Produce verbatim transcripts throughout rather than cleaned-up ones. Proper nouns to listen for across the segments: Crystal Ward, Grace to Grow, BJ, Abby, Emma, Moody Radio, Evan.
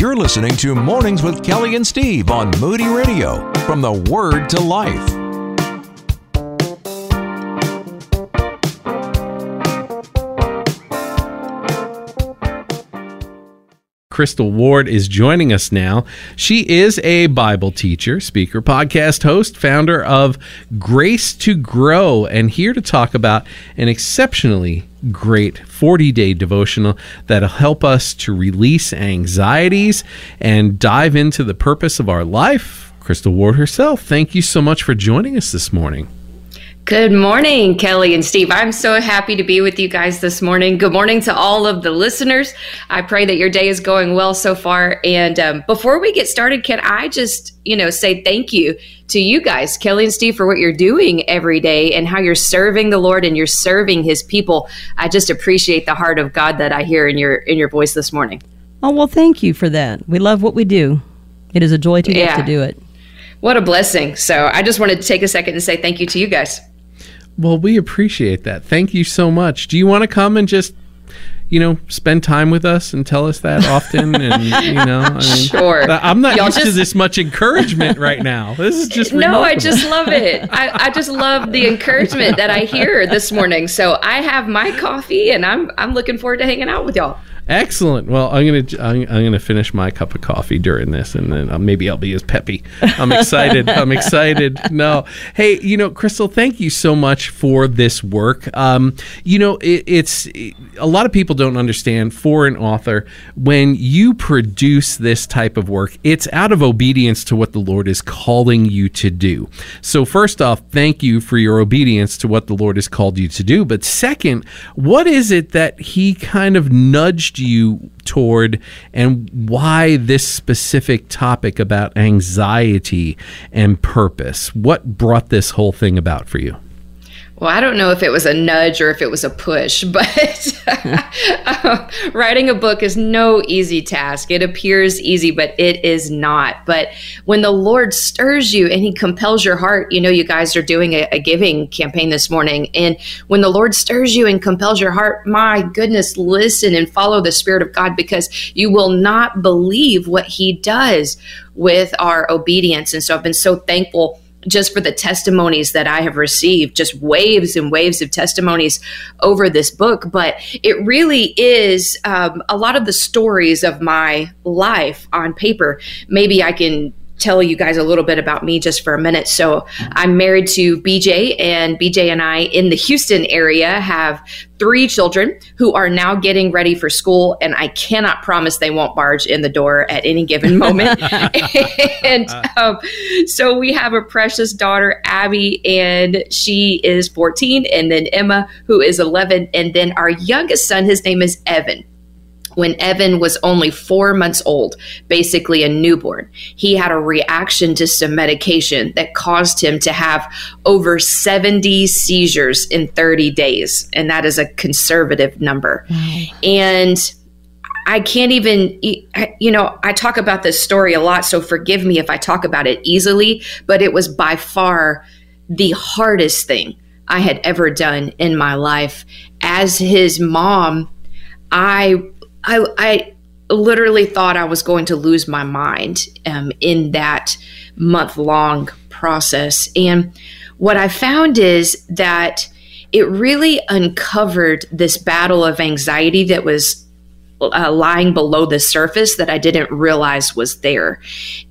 You're listening to Mornings with Kelly and Steve on Moody Radio, from the Word to Life. Crystal Ward is joining us now. She is a Bible teacher, speaker, podcast host, founder of Grace to Grow, and here to talk about an exceptionally great forty-day devotional that'll help us to release anxieties and dive into the purpose of our life. Crystal Ward herself, thank you so much for joining us this morning. Good morning, Kelly and Steve. I'm so happy to be with you guys this morning. Good morning to all of the listeners. I pray that your day is going well so far. And um, before we get started, can I just, you know, say thank you to you guys, Kelly and Steve, for what you're doing every day and how you're serving the Lord and you're serving His people. I just appreciate the heart of God that I hear in your in your voice this morning. Oh, well, thank you for that. We love what we do. It is a joy to yeah. get to do it. What a blessing. So I just wanted to take a second and say thank you to you guys. Well, we appreciate that. Thank you so much. Do you want to come and just, you know, spend time with us and tell us that often? And you know, I mean, sure. I'm not Y'all used just... to this much encouragement right now. This is just remarkable. No, I just love it. I, I just love the encouragement that I hear this morning. So I have my coffee, and I'm I'm looking forward to hanging out with y'all. Excellent. Well, I'm going to I'm going to finish my cup of coffee during this, and then maybe I'll be as peppy. I'm excited. I'm excited. No. Hey, you know, Crystal, thank you so much for this work. Um, you know, it, it's it, a lot of people don't understand, for an author, when you produce this type of work, it's out of obedience to what the Lord is calling you to do. So first off, thank you for your obedience to what the Lord has called you to do. But second, what is it that He kind of nudged you toward, and why this specific topic about anxiety and purpose? What brought this whole thing about for you? Well, I don't know if it was a nudge or if it was a push, but um, writing a book is no easy task. It appears easy, but it is not. But when the Lord stirs you and He compels your heart, you know, you guys are doing a, a giving campaign this morning. And when the Lord stirs you and compels your heart, my goodness, listen and follow the Spirit of God, because you will not believe what He does with our obedience. And so I've been so thankful just for the testimonies that I have received, just waves and waves of testimonies over this book. But it really is um, a lot of the stories of my life on paper. Maybe I can tell you guys a little bit about me just for a minute. So I'm married to B J, and B J and I in the Houston area have three children who are now getting ready for school, and I cannot promise they won't barge in the door at any given moment. and um, so we have a precious daughter, Abby, and she is fourteen, and then Emma, who is eleven, and then our youngest son, his name is Evan. When Evan was only four months old, basically a newborn, he had a reaction to some medication that caused him to have over seventy seizures in thirty days. And that is a conservative number. Mm. And I can't even, you know, I talk about this story a lot, so forgive me if I talk about it easily, but it was by far the hardest thing I had ever done in my life. As his mom, I I, I literally thought I was going to lose my mind um, in that month-long process. And what I found is that it really uncovered this battle of anxiety that was uh, lying below the surface that I didn't realize was there.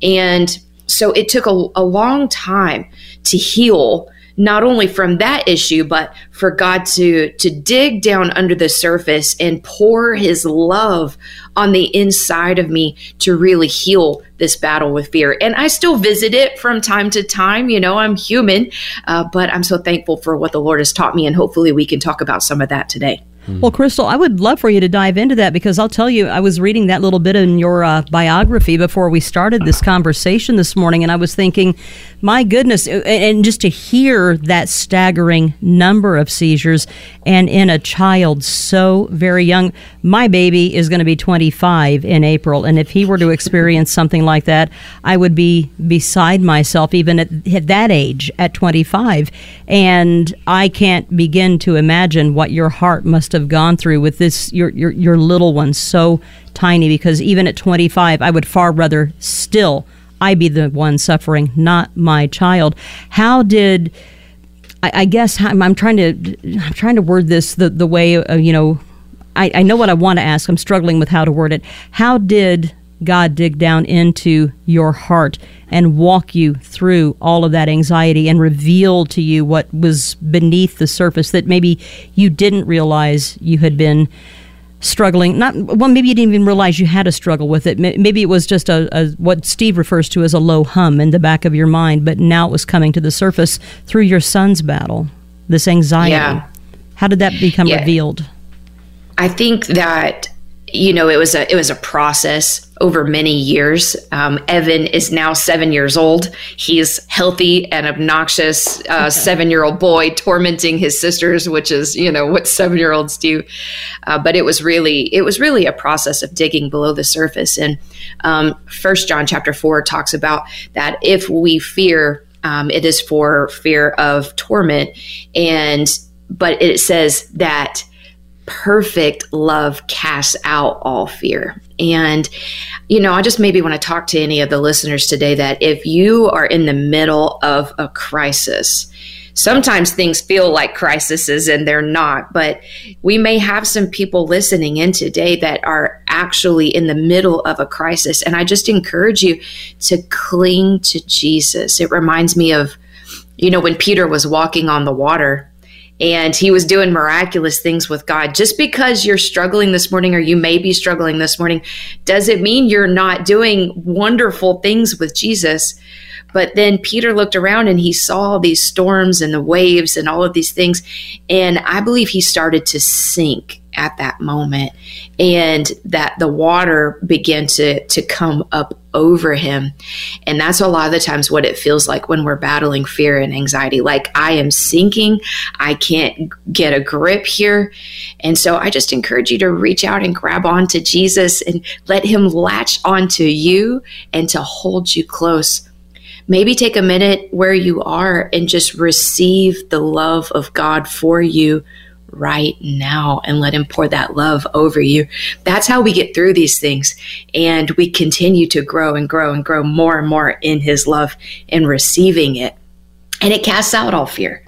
And so it took a, a long time to heal, not only from that issue, but for God to to dig down under the surface and pour His love on the inside of me to really heal this battle with fear. And I still visit it from time to time. You know, I'm human, uh, but I'm so thankful for what the Lord has taught me, and hopefully we can talk about some of that today. Well, Crystal, I would love for you to dive into that, because I'll tell you, I was reading that little bit in your uh, biography before we started this conversation this morning, and I was thinking, my goodness, and just to hear that staggering number of seizures, and in a child so very young. My baby is going to be twenty-five in April, and if he were to experience something like that, I would be beside myself even at, at that age, at twenty-five, and I can't begin to imagine what your heart must have have gone through with this, your your your little one so tiny, because even at twenty-five, I would far rather still I be the one suffering, not my child. How did, I, I guess I'm, I'm trying to I'm trying to word this the, the way, uh, you know, I, I know what I want to ask. I'm struggling with how to word it. How did God dig down into your heart and walk you through all of that anxiety and reveal to you what was beneath the surface that maybe you didn't realize you had been struggling? Not well, maybe you didn't even realize you had a struggle with it. Maybe it was just a, a what Steve refers to as a low hum in the back of your mind, but now it was coming to the surface through your son's battle, this anxiety. Yeah. How did that become yeah. revealed? I think that, you know, it was a it was a process over many years. Um, Evan is now seven years old. He's healthy and obnoxious, uh, okay. seven-year-old boy tormenting his sisters, which is, you know, what seven-year-olds do. Uh, but it was really it was really a process of digging below the surface. And um, First John chapter four talks about that if we fear, um, it is for fear of torment. And but it says that perfect love casts out all fear. And, you know, I just maybe want to talk to any of the listeners today that if you are in the middle of a crisis, sometimes things feel like crises and they're not, but we may have some people listening in today that are actually in the middle of a crisis. And I just encourage you to cling to Jesus. It reminds me of, you know, when Peter was walking on the water, and he was doing miraculous things with God. Just because you're struggling this morning, or you may be struggling this morning, doesn't mean you're not doing wonderful things with Jesus. But then Peter looked around and he saw these storms and the waves and all of these things. And I believe he started to sink at that moment, and that the water began to, to come up over him. And that's a lot of the times what it feels like when we're battling fear and anxiety. Like, I am sinking. I can't get a grip here. And so I just encourage you to reach out and grab onto Jesus and let him latch onto you and to hold you close. Maybe take a minute where you are and just receive the love of God for you right now, and let him pour that love over you. That's how we get through these things. And we continue to grow and grow and grow more and more in his love and receiving it. And it casts out all fear.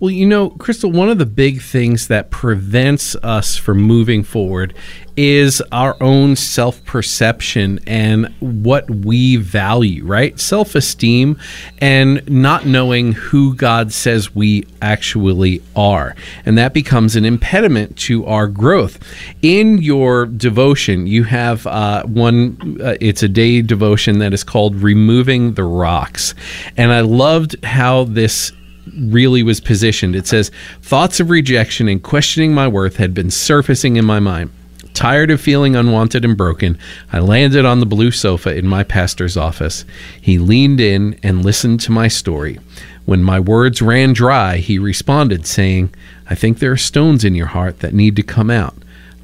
Well, you know, Crystal, one of the big things that prevents us from moving forward is our own self-perception and what we value, right? Self-esteem and not knowing who God says we actually are. And that becomes an impediment to our growth. In your devotion, you have uh, one, uh, it's a day devotion that is called Removing the Rocks. And I loved how this really was positioned. It says, thoughts of rejection and questioning my worth had been surfacing in my mind. Tired of feeling unwanted and broken, I landed on the blue sofa in my pastor's office. He leaned in and listened to my story. When my words ran dry, he responded saying, I think there are stones in your heart that need to come out.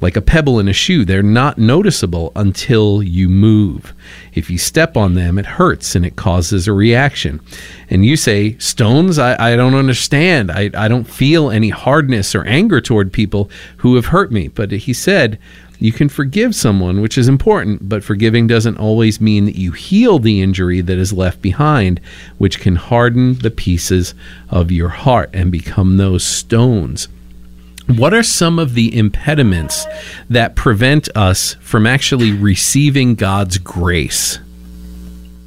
Like a pebble in a shoe, they're not noticeable until you move. If you step on them, it hurts and it causes a reaction. And you say, stones? I, I don't understand. I, I don't feel any hardness or anger toward people who have hurt me. But he said, you can forgive someone, which is important, but forgiving doesn't always mean that you heal the injury that is left behind, which can harden the pieces of your heart and become those stones. What are some of the impediments that prevent us from actually receiving God's grace?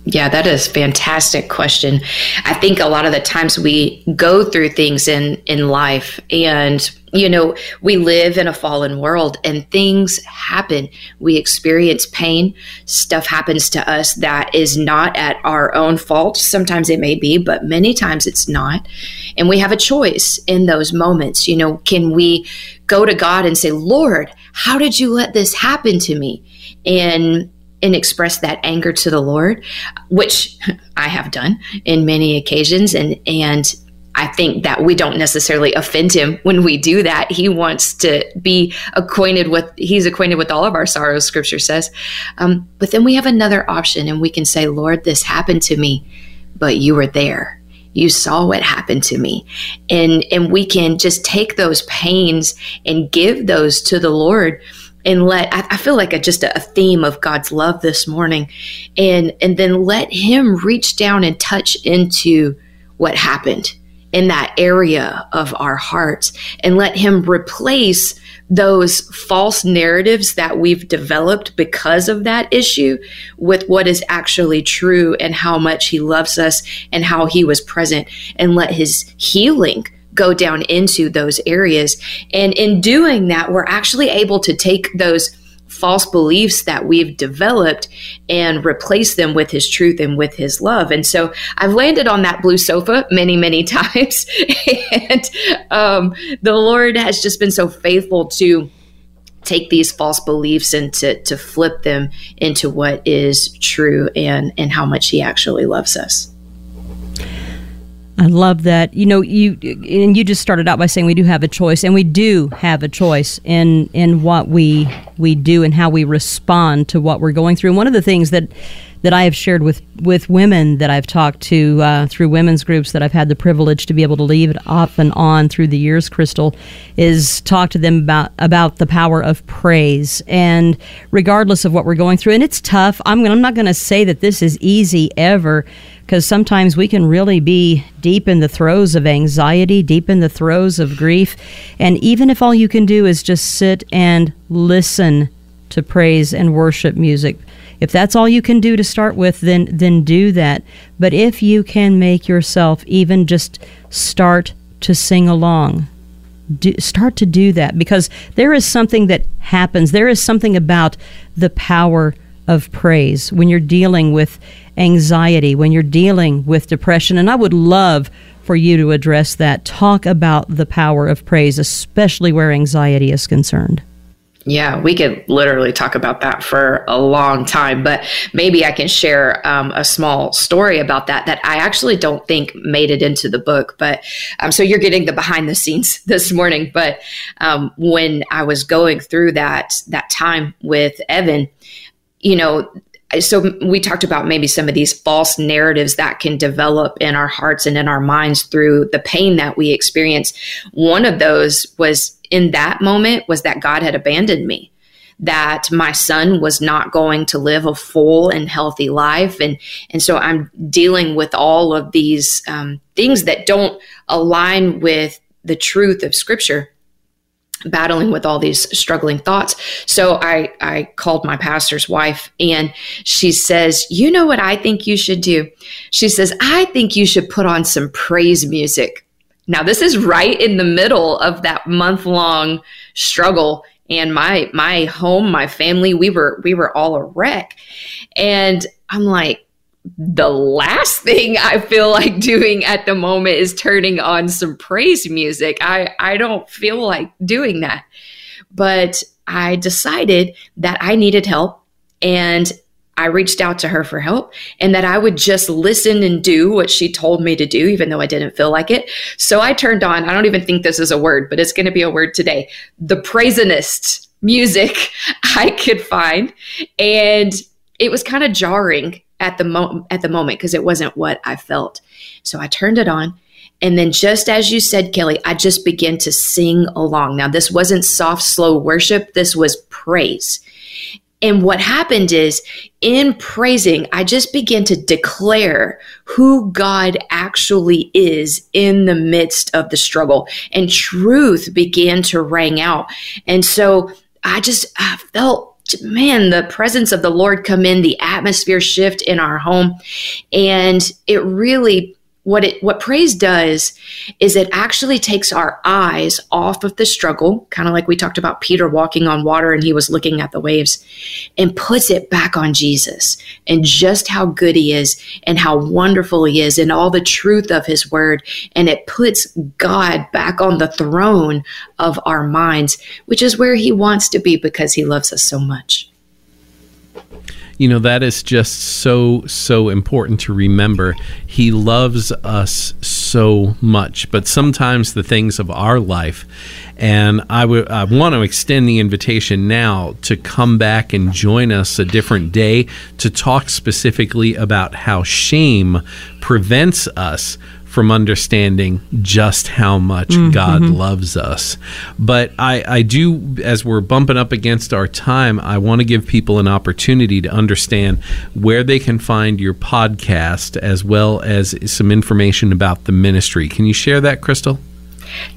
Yeah, that is a fantastic question. I think a lot of the times we go through things in, in life, and, you know, we live in a fallen world and things happen. We experience pain. Stuff happens to us that is not at our own fault. Sometimes it may be, but many times it's not. And we have a choice in those moments. You know, can we go to God and say, Lord, how did you let this happen to me? And and express that anger to the Lord, which I have done in many occasions. And, and I think that we don't necessarily offend him when we do that. He wants to be acquainted with, he's acquainted with all of our sorrows, scripture says. Um, but then we have another option, and we can say, Lord, this happened to me, but you were there. You saw what happened to me. And, and we can just take those pains and give those to the Lord and let, I, I feel like a, just a, a theme of God's love this morning. And, and then let him reach down and touch into what happened in that area of our hearts, and let him replace those false narratives that we've developed because of that issue with what is actually true and how much he loves us and how he was present, and let his healing go down into those areas. And in doing that, we're actually able to take those false beliefs that we've developed and replace them with his truth and with his love. And so I've landed on that blue sofa many, many times. And um, the Lord has just been so faithful to take these false beliefs and to, to flip them into what is true and, and how much he actually loves us. I love that. You know, you and you just started out by saying we do have a choice, and we do have a choice in in what we we do and how we respond to what we're going through. And one of the things that that I have shared with, with women that I've talked to uh, through women's groups that I've had the privilege to be able to lead off and on through the years, Crystal, is talk to them about, about the power of praise. And regardless of what we're going through, and it's tough, I'm, I'm not going to say that this is easy ever, because sometimes we can really be deep in the throes of anxiety, deep in the throes of grief. And even if all you can do is just sit and listen to praise and worship music, if that's all you can do to start with, then then do that. But if you can make yourself even just start to sing along, do, start to do that, because there is something that happens. There is something about the power of praise when you're dealing with anxiety, when you're dealing with depression. And I would love for you to address that. Talk about the power of praise, especially where anxiety is concerned. Yeah, we could literally talk about that for a long time, but maybe I can share um, a small story about that that I actually don't think made it into the book. But um, so you're getting the behind the scenes this morning. But um, when I was going through that that time with Evan, you know, so we talked about maybe some of these false narratives that can develop in our hearts and in our minds through the pain that we experience. One of those was in that moment was that God had abandoned me, that my son was not going to live a full and healthy life. And, and so I'm dealing with all of these um, things that don't align with the truth of Scripture, battling with all these struggling thoughts. So I, I called my pastor's wife, and she says, you know what I think you should do? She says, I think you should put on some praise music. Now, this is right in the middle of that month-long struggle, and my my home, my family, we were we were all a wreck. And I'm like, the last thing I feel like doing at the moment is turning on some praise music. I, I don't feel like doing that. But I decided that I needed help, and I reached out to her for help, and that I would just listen and do what she told me to do, even though I didn't feel like it. So I turned on, I don't even think this is a word, but it's going to be a word today, the praisingest music I could find. And it was kind of jarring at the, mo- at the moment because it wasn't what I felt. So I turned it on. And then just as you said, Kelly, I just began to sing along. Now, this wasn't soft, slow worship. This was praise. And what happened is, in praising, I just began to declare who God actually is in the midst of the struggle, and truth began to ring out. And so I just I felt, man, the presence of the Lord come in, the atmosphere shift in our home. And it really, what it what praise does is it actually takes our eyes off of the struggle, kind of like we talked about Peter walking on water and he was looking at the waves, and puts it back on Jesus and just how good he is and how wonderful he is and all the truth of his word. And it puts God back on the throne of our minds, which is where he wants to be because he loves us so much. You know, that is just so, so important to remember. He loves us so much, but sometimes the things of our life, and I, w- I want to extend the invitation now to come back and join us a different day to talk specifically about how shame prevents us from understanding just how much mm-hmm. God loves us. But I, I do, as we're bumping up against our time, I want to give people an opportunity to understand where they can find your podcast as well as some information about the ministry. Can you share that, Crystal?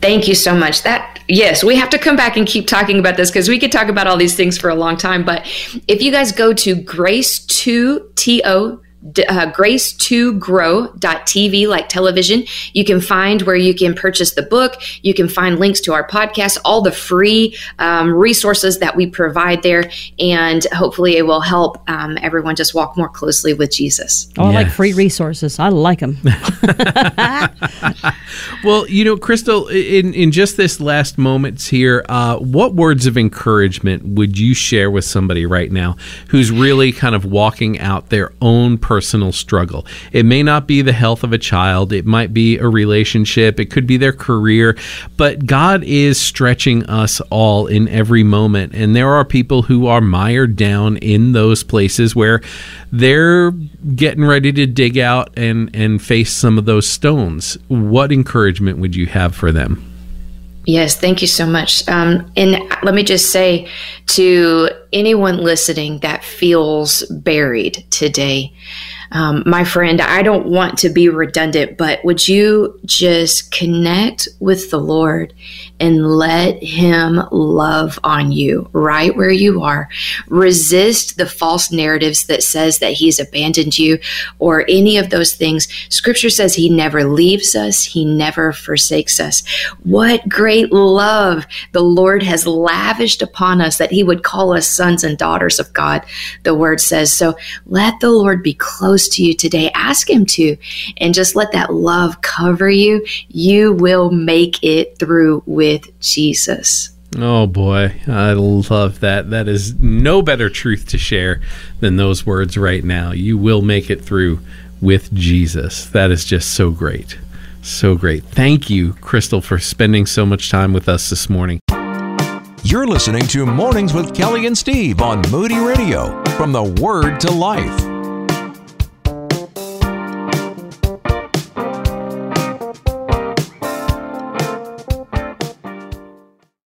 Thank you so much. That, yes, we have to come back and keep talking about this because we could talk about all these things for a long time. But if you guys go to Grace to T O, Uh, Grace to Grow dot T V, like television, you can find where you can purchase the book. You can find links to our podcast, all the free um, resources that we provide there, and hopefully it will help um, everyone just walk more closely with Jesus. Oh, yes. I like free resources. I like them. Well, you know, Crystal, in, in just this last moments here, uh, what words of encouragement would you share with somebody right now who's really kind of walking out their own personal personal struggle? It may not be the health of a child. It might be a relationship. It could be their career. But God is stretching us all in every moment. And there are people who are mired down in those places where they're getting ready to dig out and, and face some of those stones. What encouragement would you have for them? Yes, thank you so much. Um, and let me just say to anyone listening that feels buried today, um, my friend, I don't want to be redundant, but would you just connect with the Lord and let Him love on you right where you are? Resist the false narratives that says that He's abandoned you or any of those things. Scripture says He never leaves us. He never forsakes us. What great love the Lord has lavished upon us that He would call us sons and daughters of God, the Word says. So let the Lord be close to you today. Ask Him to, and just let that love cover you. You will make it through with With Jesus. Oh boy, I love that. That is no better truth to share than those words right now. You will make it through with Jesus. That is just so great. So great. Thank you, Crystal, for spending so much time with us this morning. You're listening to Mornings with Kelly and Steve on Moody Radio, from the Word to Life.